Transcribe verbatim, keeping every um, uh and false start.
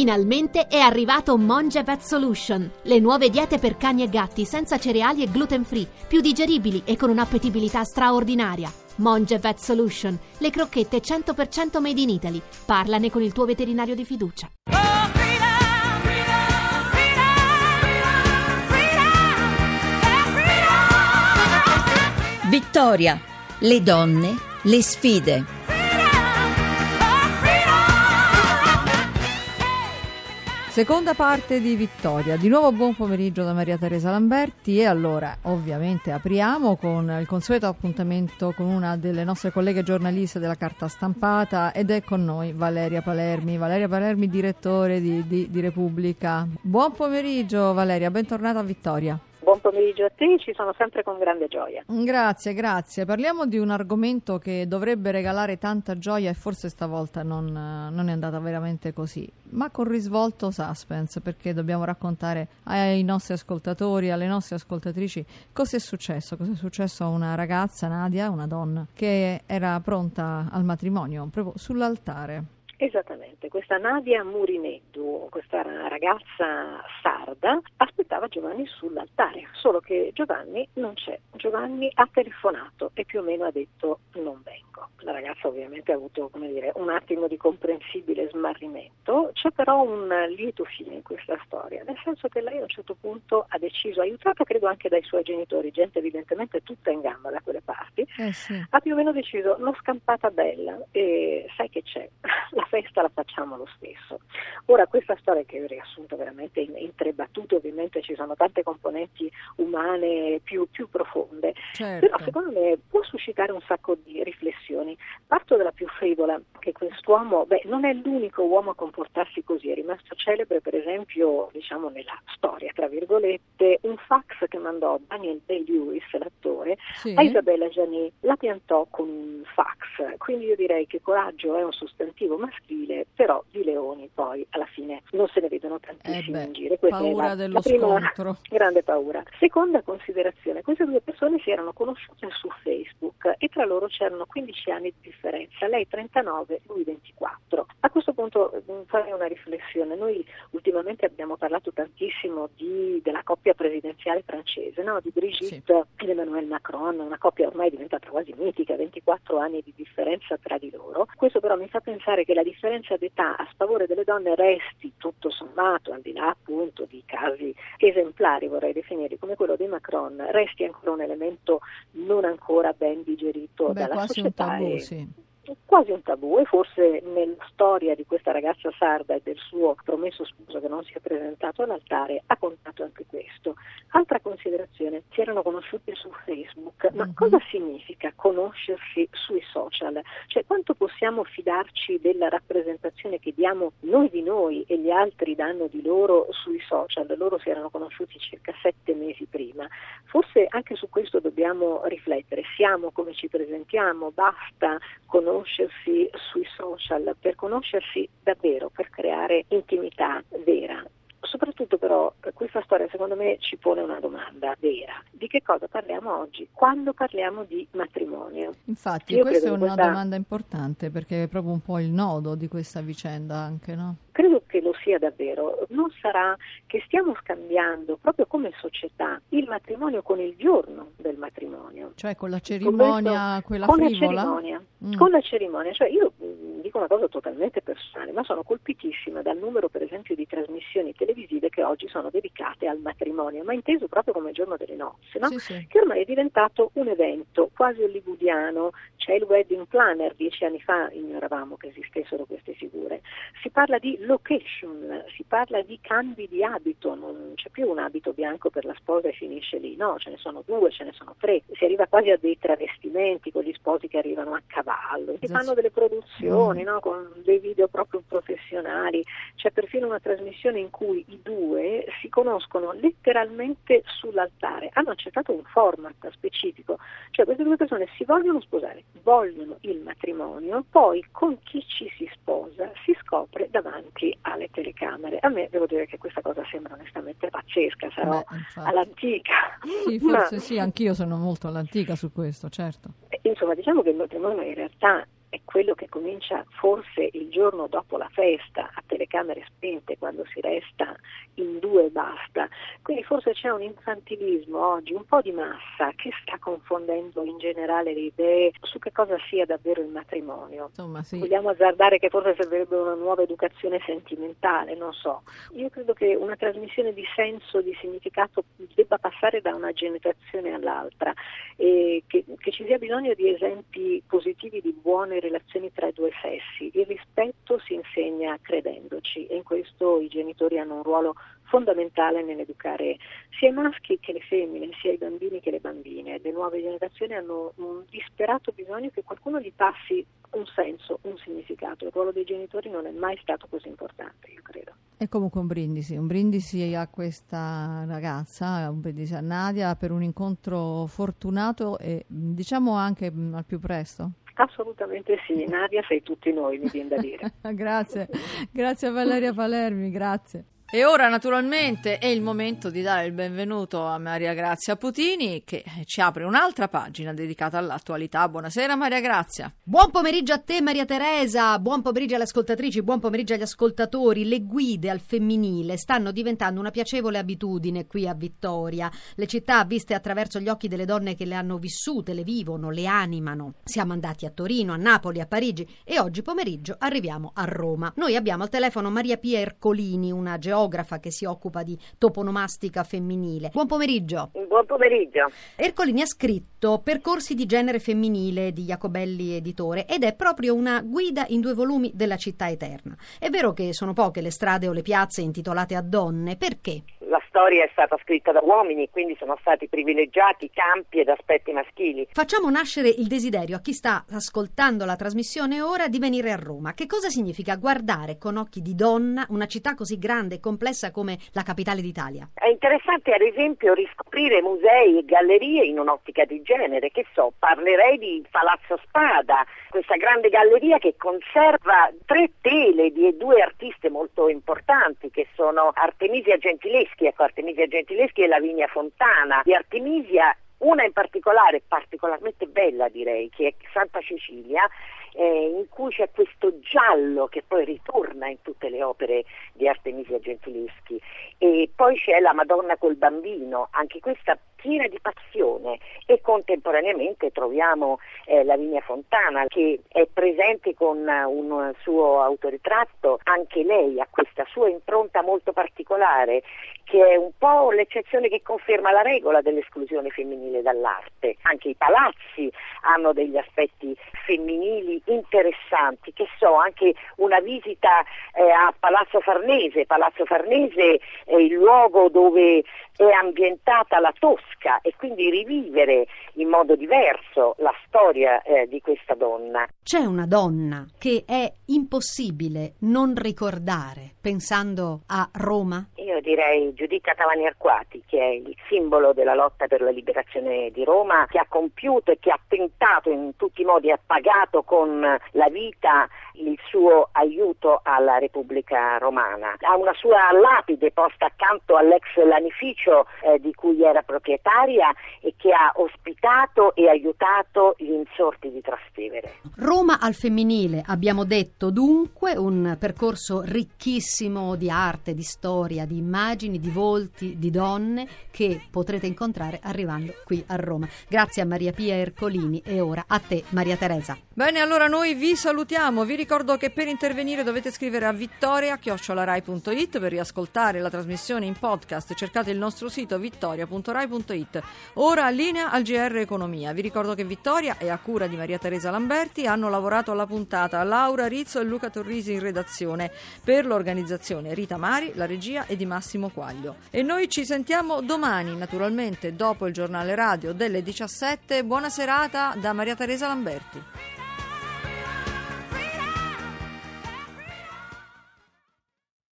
Finalmente è arrivato Monge Vet Solution, le nuove diete per cani e gatti senza cereali e gluten free, più digeribili e con un'appetibilità straordinaria. Monge Vet Solution, le crocchette cento per cento made in Italy. Parlane con il tuo veterinario di fiducia. Vittoria, le donne, le sfide. Seconda parte di Vittoria. Di nuovo buon pomeriggio da Maria Teresa Lamberti e allora ovviamente apriamo con il consueto appuntamento con una delle nostre colleghe giornaliste della carta stampata ed è con noi Valeria Palermi. Valeria Palermi, direttore di, di, di Repubblica. Buon pomeriggio Valeria, bentornata a Vittoria. Buon pomeriggio a te, ci sono sempre con grande gioia. Grazie, grazie. Parliamo di un argomento che dovrebbe regalare tanta gioia e forse stavolta non, non è andata veramente così, ma con risvolto suspense, perché dobbiamo raccontare ai nostri ascoltatori, alle nostre ascoltatrici cosa è successo. Cosa è successo a una ragazza, Nadia, una donna, che era pronta al matrimonio, proprio sull'altare. Esattamente, questa Nadia Murineddu, questa ragazza sarda, aspettava Giovanni sull'altare, solo che Giovanni non c'è. Giovanni ha telefonato e più o meno ha detto non vengo. La ragazza ovviamente ha avuto, come dire, un attimo di comprensibile smarrimento. C'è però un lieto fine in questa storia, nel senso che lei a un certo punto ha deciso, aiutata credo anche dai suoi genitori, gente evidentemente tutta in gamba da quelle parti, eh sì. ha più o meno deciso l'ho scampata bella e sai che c'è? La festa la facciamo lo stesso. Ora questa storia che ho riassunto veramente in, in tre battute, ovviamente ci sono tante componenti umane più, più profonde, certo. però secondo me può suscitare un sacco di riflessioni. Parto dalla più frivola, che quest'uomo, beh, non è l'unico uomo a comportarsi così, è rimasto celebre per esempio, diciamo nella storia, tra virgolette, un fax che mandò Daniel Day-Lewis, l'attore, sì. a Isabella Gianni, la piantò con un fax, quindi io direi che coraggio è un sostantivo maschile, però di leoni poi alla fine non se ne vedono tantissimi eh beh, in giro. Questa paura è la, dello la prima scontro. Grande paura. Seconda considerazione, queste due persone si erano conosciute su Facebook e tra loro c'erano quindici anni di differenza, lei trentanove, lui ventiquattro. A questo punto farei una riflessione, noi ultimamente abbiamo parlato tantissimo di, della coppia presidenziale francese, no? Di Brigitte sì. ed Emmanuel Macron, una coppia ormai diventata quasi mitica, ventiquattro anni di differenza tra di loro. Questo però mi fa pensare che la differenza d'età a sfavore delle donne resti tutto sommato, al di là appunto di casi esemplari vorrei definirli come quello di Macron, resti ancora un elemento non ancora ben digerito Beh, dalla società. Un tabù, sì. quasi un tabù e forse nella storia di questa ragazza sarda e del suo promesso sposo che non si è presentato all'altare ha contato anche questo. Altra considerazione, si erano conosciuti su Facebook, ma mm-hmm. cosa significa conoscersi sui social? Cioè quanto possiamo fidarci della rappresentazione che diamo noi di noi e gli altri danno di loro sui social? Loro si erano conosciuti circa sette mesi prima. Forse anche su questo dobbiamo riflettere, siamo come ci presentiamo, basta conoscere conoscersi sui social, per conoscersi davvero, per creare intimità vera. Soprattutto però questa storia secondo me ci pone una domanda vera, di che cosa parliamo oggi quando parliamo di matrimonio? Infatti Io questa è una questa... domanda importante perché è proprio un po' il nodo di questa vicenda anche, no? Credo che lo sia davvero, non sarà che stiamo scambiando proprio come società il matrimonio con il giorno del matrimonio. Cioè con la cerimonia, con questo, quella con frivola? La cerimonia, mm. Con la cerimonia, cioè io dico una cosa totalmente personale, ma sono colpitissima dal numero per esempio di trasmissioni televisive che oggi sono dedicate al matrimonio, ma inteso proprio come giorno delle nozze, no? Sì, sì. Che ormai è diventato un evento quasi hollywoodiano, c'è il wedding planner, dieci anni fa ignoravamo che esistessero queste figure, si parla di location, si parla di cambi di abito, non c'è più un abito bianco per la sposa e finisce lì, no, ce ne sono due, ce ne sono tre, si arriva quasi a dei travestimenti con gli sposi che arrivano a cavallo, si fanno delle produzioni, no, con dei video proprio professionali, c'è perfino una trasmissione in cui i due si conoscono letteralmente sull'altare, hanno accettato un format specifico, cioè queste due persone si vogliono sposare, vogliono il matrimonio, poi con chi ci si sposa si scopre davanti alle telecamere. A me devo dire che questa cosa sembra onestamente pazzesca, sarò Beh, all'antica. Sì, forse ma... sì, anch'io sono molto all'antica su questo, certo. Insomma, diciamo che il matrimonio in realtà è quello che comincia forse il giorno dopo la festa, a telecamere spente, quando si resta in due e basta. Quindi forse c'è un infantilismo oggi, un po' di massa, che sta confondendo in generale le idee su che cosa sia davvero il matrimonio. Insomma, sì. Vogliamo azzardare che forse servirebbe una nuova educazione sentimentale, non so. Io credo che una trasmissione di senso, di significato, debba passare da una generazione all'altra, e che, che ci sia bisogno di esempi positivi di buone relazioni tra i due sessi. Il rispetto si insegna credendoci, e in questo i genitori hanno un ruolo fondamentale nell'educare sia i maschi che le femmine, sia i bambini che le bambine. Le nuove generazioni hanno un disperato bisogno che qualcuno gli passi un senso, un significato. Il ruolo dei genitori non è mai stato così importante, io credo. È comunque un brindisi, un brindisi a questa ragazza, un brindisi a Nadia per un incontro fortunato e diciamo anche al più presto. Assolutamente sì, Nadia sei tutti noi, mi viene da dire. Grazie, grazie a Valeria Palermi, grazie. E ora naturalmente è il momento di dare il benvenuto a Maria Grazia Putini, che ci apre un'altra pagina dedicata all'attualità. Buonasera Maria Grazia. Buon pomeriggio a te Maria Teresa, buon pomeriggio alle ascoltatrici, buon pomeriggio agli ascoltatori. Le guide al femminile stanno diventando una piacevole abitudine qui a Vittoria. Le città viste attraverso gli occhi delle donne che le hanno vissute, le vivono, le animano. Siamo andati a Torino, a Napoli, a Parigi e oggi pomeriggio arriviamo a Roma. Noi abbiamo al telefono Maria Pia Ercolini, una geografa che si occupa di toponomastica femminile. Buon pomeriggio. Buon pomeriggio. Ercolini ha scritto Percorsi di genere femminile di Jacobelli editore ed è proprio una guida in due volumi della città eterna. È vero che sono poche le strade o le piazze intitolate a donne, perché? La storia è stata scritta da uomini, quindi sono stati privilegiati campi ed aspetti maschili. Facciamo nascere il desiderio a chi sta ascoltando la trasmissione ora di venire a Roma. Che cosa significa guardare con occhi di donna una città così grande e complessa come la capitale d'Italia? È interessante ad esempio riscoprire musei e gallerie in un'ottica di genere. Che so, parlerei di Palazzo Spada, questa grande galleria che conserva tre tele di due artiste molto importanti che sono Artemisia Gentileschi, ecco, Artemisia Gentileschi e Lavinia Fontana. Di Artemisia una in particolare, particolarmente bella direi, che è Santa Cecilia, eh, in cui c'è questo giallo che poi ritorna in tutte le opere di Artemisia Gentileschi. E poi c'è la Madonna col Bambino, anche questa piena di passione, e contemporaneamente troviamo eh, Lavinia Fontana, che è presente con un suo autoritratto. Anche lei ha questa sua impronta molto particolare, che è un po' l'eccezione che conferma la regola dell'esclusione femminile dall'arte. Anche i palazzi hanno degli aspetti femminili interessanti, che so, anche una visita eh, a Palazzo Farnese. Palazzo Farnese è il luogo dove è ambientata la Tosca, e quindi rivivere in modo diverso la storia eh, di questa donna. C'è una donna che è impossibile non ricordare pensando a Roma? Io direi Giuditta Tavani Arquati, che è il simbolo della lotta per la liberazione di Roma, che ha compiuto e che ha tentato in tutti i modi, ha pagato con la vita il suo aiuto alla Repubblica Romana. Ha una sua lapide posta accanto all'ex lanificio eh, di cui era proprietaria e che ha ospitato e aiutato gli insorti di Trastevere. Roma al femminile, abbiamo detto dunque, un percorso ricchissimo di arte, di storia, di immagini, di volti, di donne che potrete incontrare arrivando qui a Roma. Grazie a Maria Pia Ercolini e ora a te Maria Teresa. Bene, allora noi vi salutiamo, vi ricordo che per intervenire dovete scrivere a vittoria chiocciola rai punto it. Per riascoltare la trasmissione in podcast cercate il nostro sito vittoria punto rai punto it. Ora linea al G R Economia. Vi ricordo che Vittoria e a cura di Maria Teresa Lamberti hanno lavorato alla puntata Laura Rizzo e Luca Torrisi in redazione, per l'organizzazione Rita Mari, la regia è di Massimo Quaglio. E noi ci sentiamo domani naturalmente dopo il giornale radio delle diciassette. Buona serata da Maria Teresa Lamberti.